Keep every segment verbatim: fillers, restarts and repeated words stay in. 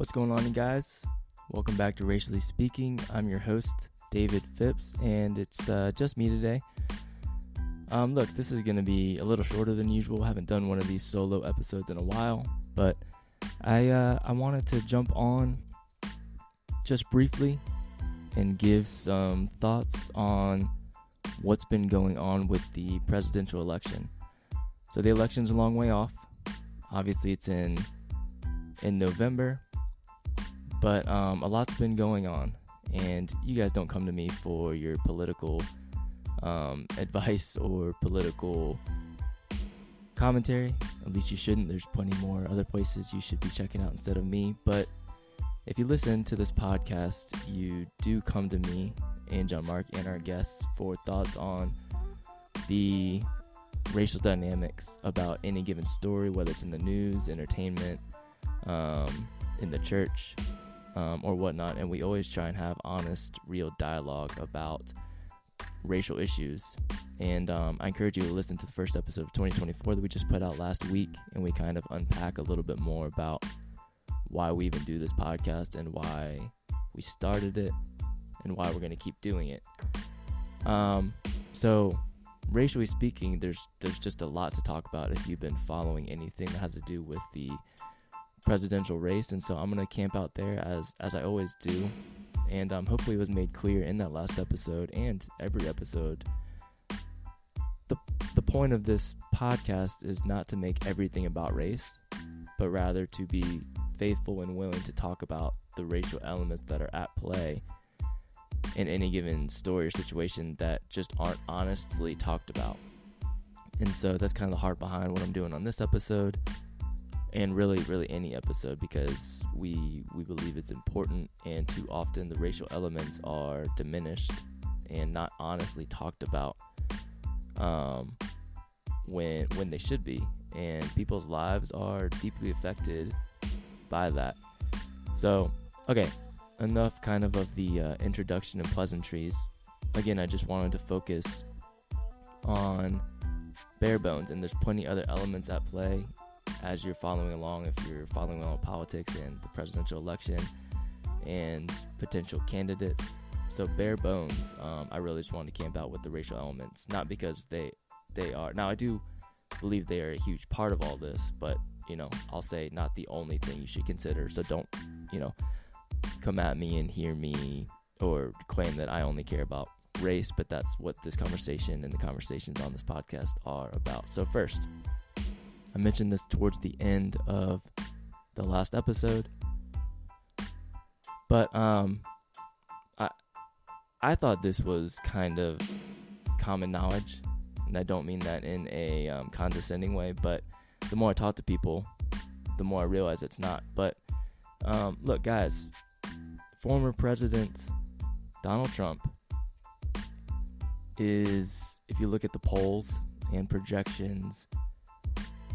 What's going on, you guys? Welcome back to Racially Speaking. I'm your host, David Phipps, and it's uh, just me today. Um, look, this is going to be a little shorter than usual. I haven't done one of these solo episodes in a while, but I uh, I wanted to jump on just briefly and give some thoughts on what's been going on with the presidential election. So the election's a long way off. Obviously, it's in in November, but um, a lot's been going on, and you guys don't come to me for your political um, advice or political commentary. At least you shouldn't. There's plenty more other places you should be checking out instead of me. But if you listen to this podcast, you do come to me and John Mark and our guests for thoughts on the racial dynamics about any given story, whether it's in the news, entertainment, um, in the church, um, or whatnot. And we always try and have honest, real dialogue about racial issues. And um, I encourage you to listen to the first episode of twenty twenty-four that we just put out last week, and we kind of unpack a little bit more about why we even do this podcast and why we started it and why we're going to keep doing it. Um, so racially speaking, there's there's just a lot to talk about if you've been following anything that has to do with the presidential race. And so I'm going to camp out there as, as I always do. And um, hopefully it was made clear in that last episode and every episode. The, the point of this podcast is not to make everything about race, but rather to be faithful and willing to talk about the racial elements that are at play in any given story or situation that just aren't honestly talked about. And so that's kind of the heart behind what I'm doing on this episode, and really, really any episode, because we we believe it's important, and too often the racial elements are diminished and not honestly talked about um, when when they should be, and people's lives are deeply affected by that. So, okay. Enough kind of of the uh, introduction and pleasantries. Again, I just wanted to focus on bare bones, and there's plenty other elements at play as you're following along, if you're following along politics and the presidential election and potential candidates. So bare bones, um, I really just wanted to camp out with the racial elements, not because they they are. Now, I do believe they are a huge part of all this, but, you know, I'll say not the only thing you should consider. So don't, you know, come at me and hear me or claim that I only care about race, but that's what this conversation and the conversations on this podcast are about. So first, I mentioned this towards the end of the last episode, but um, I I thought this was kind of common knowledge, and I don't mean that in a um, condescending way, but the more I talk to people, the more I realize it's not. But um, look, guys, former President Donald Trump is, if you look at the polls and projections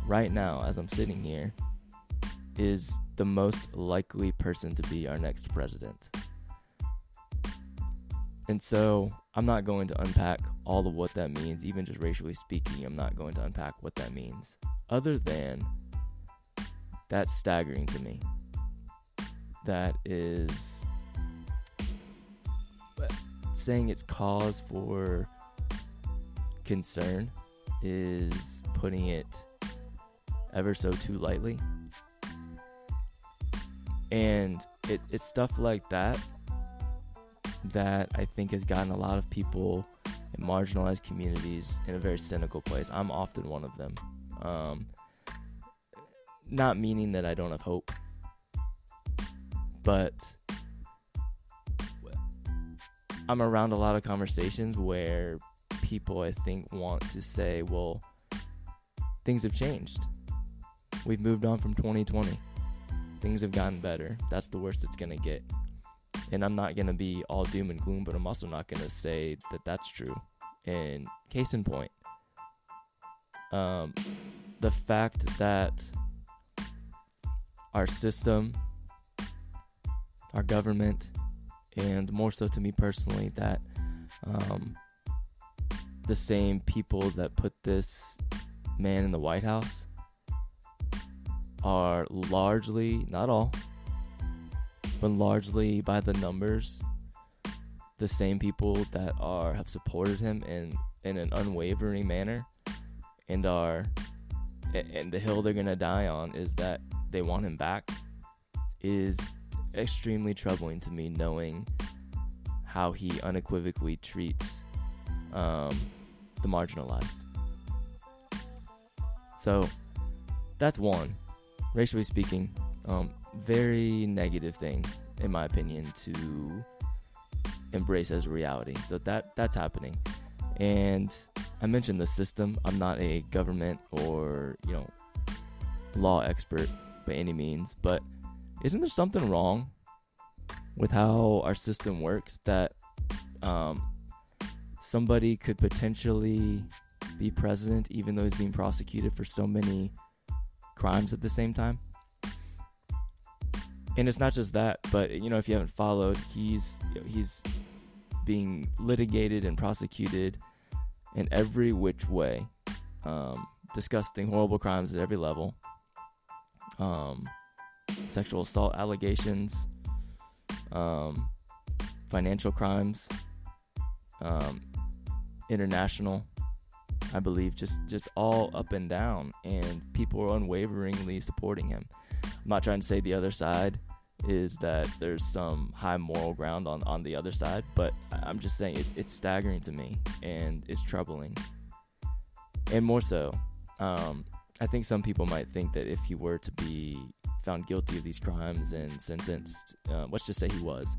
right now as I'm sitting here, is the most likely person to be our next president. And so I'm not going to unpack all of what that means, even just racially speaking. I'm not going to unpack what that means, other than that's staggering to me. That is... saying it's cause for concern is putting it ever so too lightly. And it, it's stuff like that that I think has gotten a lot of people in marginalized communities in a very cynical place. I'm often one of them. Um, not meaning that I don't have hope, but I'm around a lot of conversations where people, I think, want to say, well, things have changed. We've moved on from twenty twenty. Things have gotten better. That's the worst it's going to get. And I'm not going to be all doom and gloom, but I'm also not going to say that that's true. And case in point, um, the fact that our system, our government, and more so to me personally, that um, the same people that put this man in the White House are largely, not all, but largely by the numbers, the same people that are have supported him in, in an unwavering manner, and are and the hill they're gonna die on is that they want him back, is extremely troubling to me, knowing how he unequivocally treats um, the marginalized. So that's one, racially speaking, um, very negative thing, in my opinion, to embrace as reality. So that that's happening. And I mentioned the system. I'm not a government or, you know, law expert by any means, but isn't there something wrong with how our system works that um, somebody could potentially be president even though he's being prosecuted for so many crimes at the same time? And it's not just that, but, you know, if you haven't followed, he's you know, he's being litigated and prosecuted in every which way, um, disgusting, horrible crimes at every level, um, sexual assault allegations, um, financial crimes, um, international, I believe, just, just all up and down, and people are unwaveringly supporting him. I'm not trying to say the other side is that there's some high moral ground on, on the other side, but I'm just saying it, it's staggering to me, and it's troubling. And more so, um, I think some people might think that if he were to be found guilty of these crimes and sentenced, uh, let's just say he was,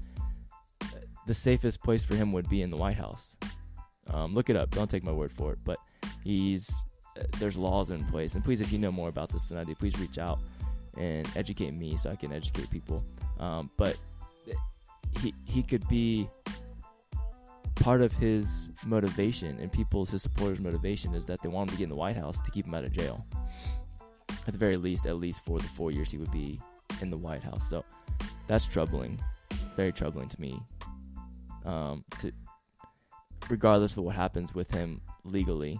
the safest place for him would be in the White House. Um, look it up. Don't take my word for it. But he's uh, there's laws in place. And please, if you know more about this than I do, please reach out and educate me so I can educate people. Um, but he he could be part of his motivation, and people's, his supporters' motivation, is that they want him to get in the White House to keep him out of jail. At the very least, at least for the four years he would be in the White House. So that's troubling. Very troubling to me. Um, to regardless of what happens with him legally,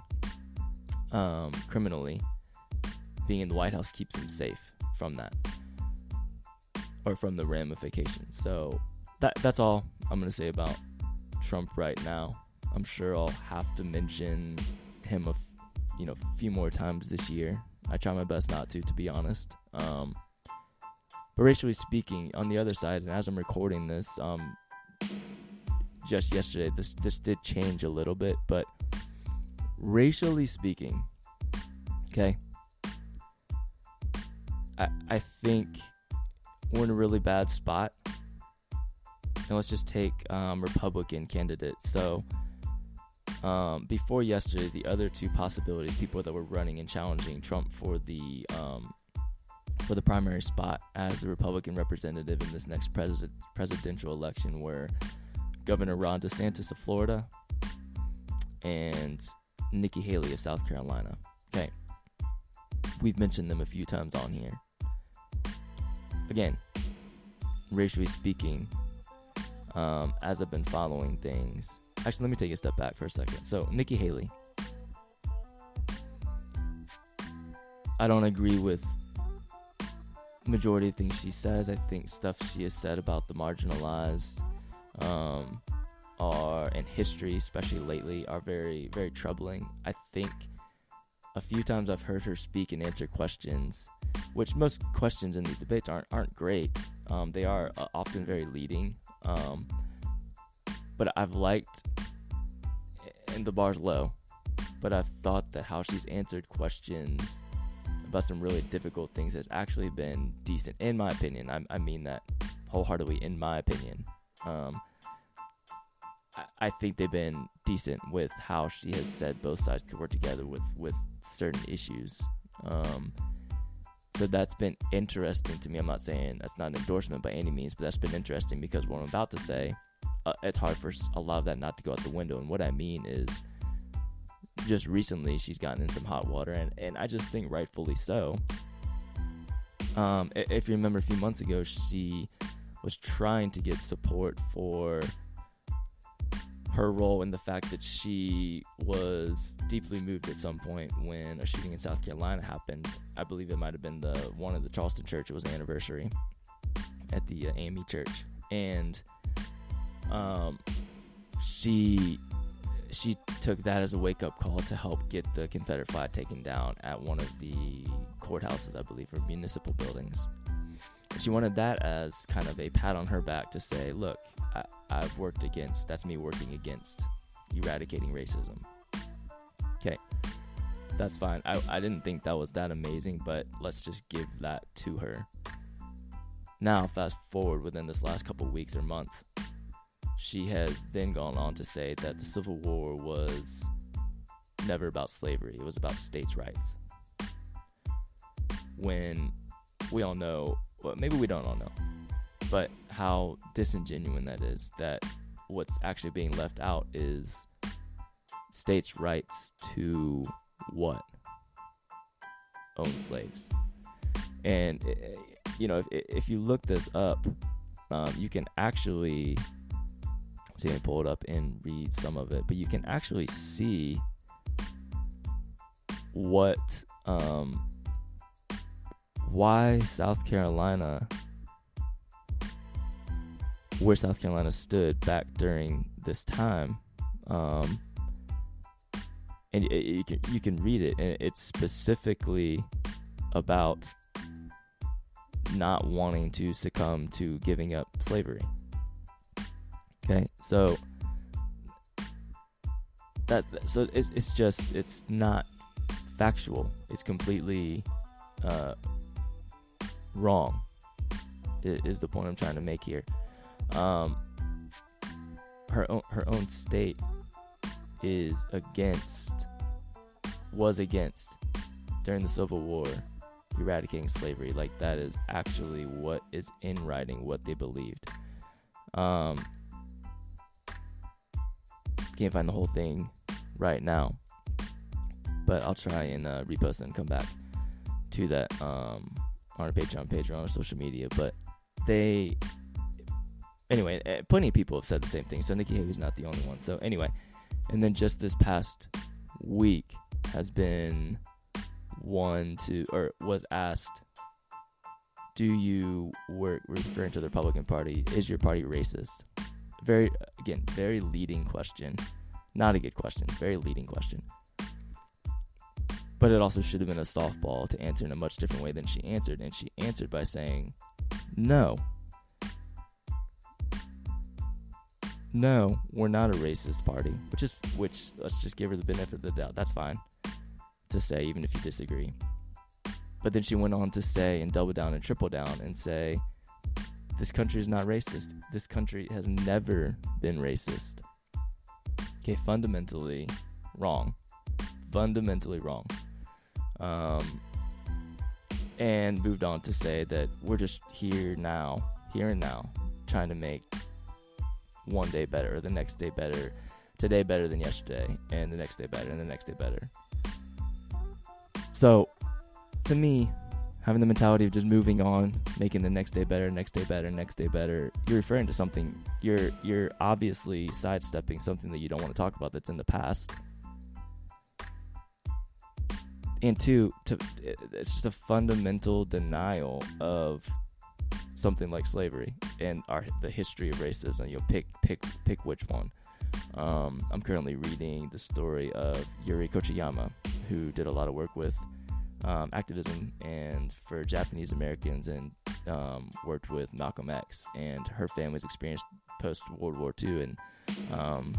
um, criminally, being in the White House keeps him safe from that, or from the ramifications. So that that's all I'm going to say about Trump right now. I'm sure I'll have to mention him a f- you know, few more times this year. I try my best not to, to be honest. Um, but racially speaking, on the other side, and as I'm recording this, um, just yesterday, this this did change a little bit, but racially speaking, okay, I I think we're in a really bad spot. And let's just take um, Republican candidates. So um, before yesterday, the other two possibilities, people that were running and challenging Trump for the um, for the primary spot as the Republican representative in this next president presidential election, were Governor Ron DeSantis of Florida and Nikki Haley of South Carolina. Okay. We've mentioned them a few times on here. Again, racially speaking, um, as I've been following things... Actually, let me take a step back for a second. So, Nikki Haley. I don't agree with majority of things she says. I think stuff she has said about the marginalized... Um, are in history, especially lately, are very, very troubling. I think a few times I've heard her speak and answer questions, which most questions in these debates aren't aren't great. Um, they are uh, often very leading, um, but I've liked, and the bar's low, but I've thought that how she's answered questions about some really difficult things has actually been decent, in my opinion. I, I mean that wholeheartedly, in my opinion. Um, I, I think they've been decent with how she has said both sides could work together with, with certain issues. Um, so that's been interesting to me. I'm not saying that's not an endorsement by any means, but that's been interesting because what I'm about to say, uh, it's hard for a lot of that not to go out the window. And what I mean is, just recently she's gotten in some hot water, and, and I just think rightfully so. Um, if you remember a few months ago, she... was trying to get support for her role in the fact that she was deeply moved at some point when a shooting in South Carolina happened. I believe it might have been the one at the Charleston church. It was an anniversary. at the uh, A M E church, and um, she she took that as a wake-up call to help get the Confederate flag taken down at one of the courthouses, I believe, or municipal buildings. She wanted that as kind of a pat on her back to say, look, I, I've worked against, that's me working against eradicating racism. Okay, that's fine. I, I didn't think that was that amazing, but let's just give that to her. Now, fast forward within this last couple weeks or month, she has then gone on to say that the Civil War was never about slavery. It was about states' rights. When we all know, well, maybe we don't all know, but how disingenuous that is, that what's actually being left out is states' rights to what? Own slaves. And, you know, if, if you look this up, um, you can actually... see, I pull it up and read some of it, but you can actually see what, um, why South Carolina, where South Carolina stood back during this time, um, and it, it, you can you can read it, and it's specifically about not wanting to succumb to giving up slavery. Okay, so that so it's it's just it's not factual. It's completely uh, wrong. Is the point I'm trying to make here? Um, her own her own state is against was against during the Civil War eradicating slavery. Like, that is actually what is in writing, what they believed. Um. Can't find the whole thing right now, but I'll try and uh, repost it and come back to that um, on our Patreon page or on our social media. But they, anyway, plenty of people have said the same thing, so Nikki Haley's not the only one. So anyway, and then just this past week has been one to, or was asked, do you work, referring to the Republican Party, is your party racist? Very, again, very leading question. Not a good question. Very leading question. But it also should have been a softball to answer in a much different way than she answered. And she answered by saying, no. No, we're not a racist party. Which is, which, let's just give her the benefit of the doubt. That's fine to say, even if you disagree. But then she went on to say and double down and triple down and say, this country is not racist. This country has never been racist. Okay, fundamentally wrong. Fundamentally wrong. Um, and moved on to say that we're just here now, here and now, trying to make one day better, or the next day better, today better than yesterday, and the next day better, and the next day better. So, to me, having the mentality of just moving on, making the next day better, next day better, next day better. You're referring to something. You're you're obviously sidestepping something that you don't want to talk about that's in the past. And two, to, it's just a fundamental denial of something like slavery and our the history of racism. You'll pick pick pick which one. Um, I'm currently reading the story of Yuri Kochiyama, who did a lot of work with Um, activism and for Japanese Americans, and um, worked with Malcolm X and her family's experience post World War Two and um,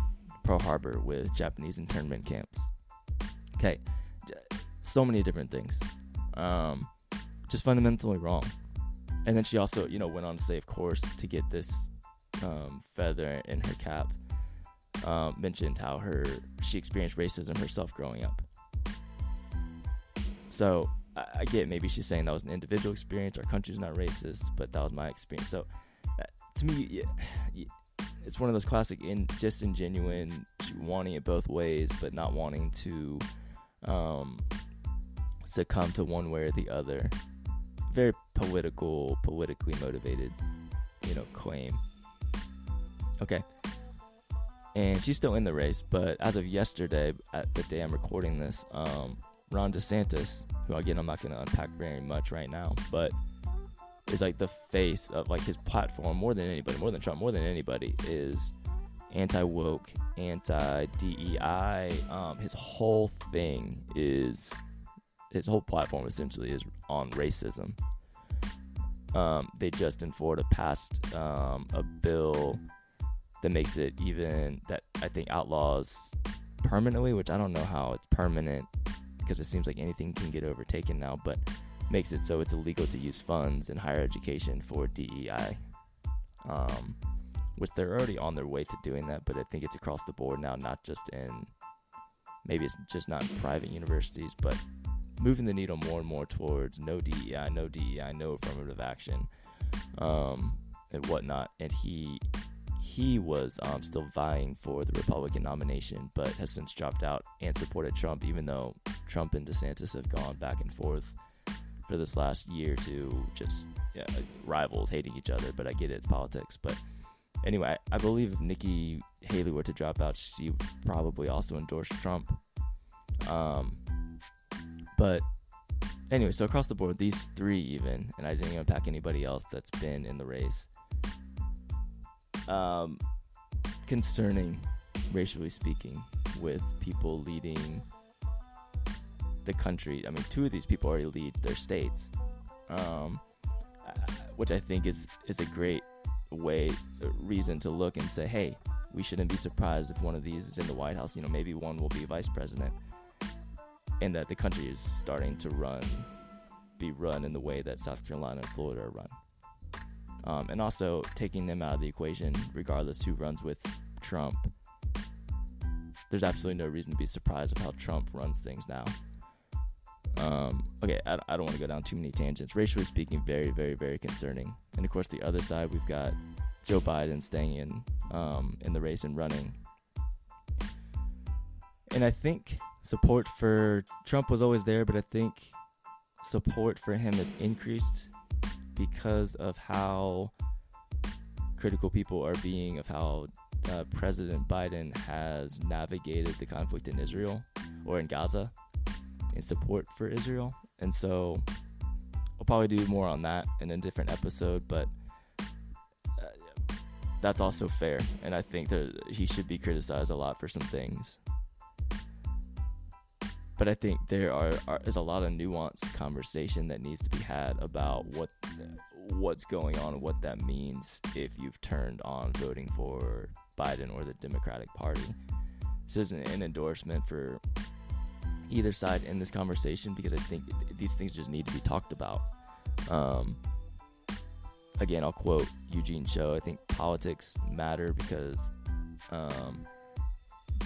Pearl Harbor with Japanese internment camps. Okay, so many different things, um, just fundamentally wrong. And then she also, you know, went on to say, of course, to get this um, feather in her cap, uh, mentioned how her she experienced racism herself growing up. So I get maybe she's saying that was an individual experience. Our country's not racist, but that was my experience. So uh, to me, yeah, it's one of those classic in, disingenuous, wanting it both ways, but not wanting to um, succumb to one way or the other. Very political, politically motivated, you know, claim. Okay. And she's still in the race, but as of yesterday, at the day I'm recording this, um, Ron DeSantis, who, again, I'm not going to unpack very much right now, but is like the face of like his platform more than anybody, more than Trump, more than anybody, is anti-woke, anti-D E I. Um, his whole thing is, his whole platform essentially is on racism. Um, they just in Florida passed um, a bill that makes it even, that I think outlaws permanently, which I don't know how it's permanent because it seems like anything can get overtaken now, but makes it so it's illegal to use funds in higher education for D E I, um, which they're already on their way to doing that, but I think it's across the board now, not just in, maybe it's just not in private universities, but moving the needle more and more towards no D E I, no D E I, no affirmative action, um, and whatnot. And he he was um, still vying for the Republican nomination, but has since dropped out and supported Trump, even though Trump and DeSantis have gone back and forth for this last year to just yeah, rivals, hating each other. But I get it, it's politics. But anyway, I believe if Nikki Haley were to drop out, she probably also endorsed Trump. Um, but anyway, so across the board, these three even, and I didn't even pack anybody else that's been in the race. Um, concerning, racially speaking, with people leading the country. I mean, two of these people already lead their states, um, which I think is, is a great way, reason to look and say, hey, we shouldn't be surprised if one of these is in the White House. You know, maybe one will be vice president, and that the country is starting to run, be run in the way that South Carolina and Florida are run. Um, and also taking them out of the equation, regardless who runs with Trump, there's absolutely no reason to be surprised of how Trump runs things now. Um, okay, I, I don't want to go down too many tangents. Racially speaking, very, very, very concerning. And of course, the other side, we've got Joe Biden staying in um, in the race and running. And I think support for Trump was always there, but I think support for him has increased because of how critical people are being of how uh, President Biden has navigated the conflict in Israel or in Gaza, in support for Israel. And so I'll probably do more on that in a different episode, but uh, that's also fair. And I think that he should be criticized a lot for some things. But I think there are, are is a lot of nuanced conversation that needs to be had about what what's going on and what that means if you've turned on voting for Biden or the Democratic Party. This isn't an endorsement for either side in this conversation, because I think these things just need to be talked about. Um, again, I'll quote Eugene Cho. I think politics matter because... Um,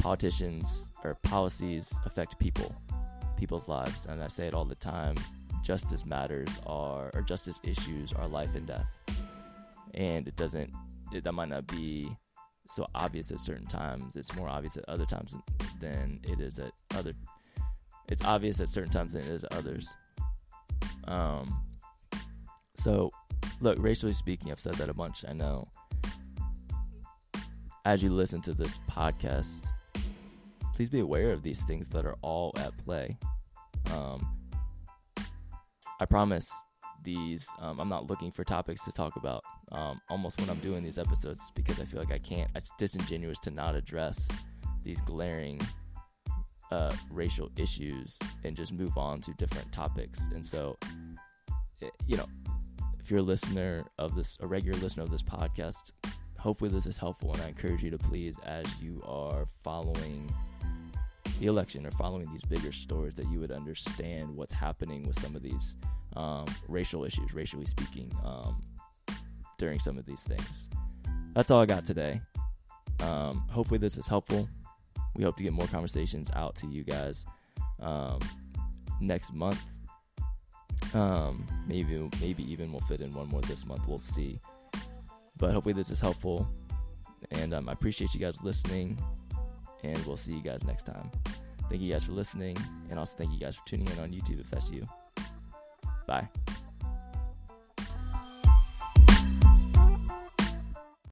politicians or policies affect people, people's lives. And I say it all the time, justice matters are, or justice issues are life and death. And it doesn't, it, that might not be so obvious at certain times. It's more obvious at other times than it is at other, it's obvious at certain times than it is at others. Um, so look, racially speaking, I've said that a bunch, I know. As you listen to this podcast, please be aware of these things that are all at play. Um, I promise these, um, I'm not looking for topics to talk about. Um, almost when I'm doing these episodes, because I feel like I can't, it's disingenuous to not address these glaring uh, racial issues and just move on to different topics. And so, you know, if you're a listener of this, a regular listener of this podcast, hopefully this is helpful, and I encourage you to please, as you are following the election or following these bigger stories, that you would understand what's happening with some of these um, racial issues, racially speaking, um, during some of these things. That's all I got today. Um, hopefully this is helpful. We hope to get more conversations out to you guys um, next month. Um, maybe, maybe even we'll fit in one more this month. We'll see. But hopefully this is helpful, and um, I appreciate you guys listening, and we'll see you guys next time. Thank you guys for listening, and also thank you guys for tuning in on YouTube if that's you. Bye.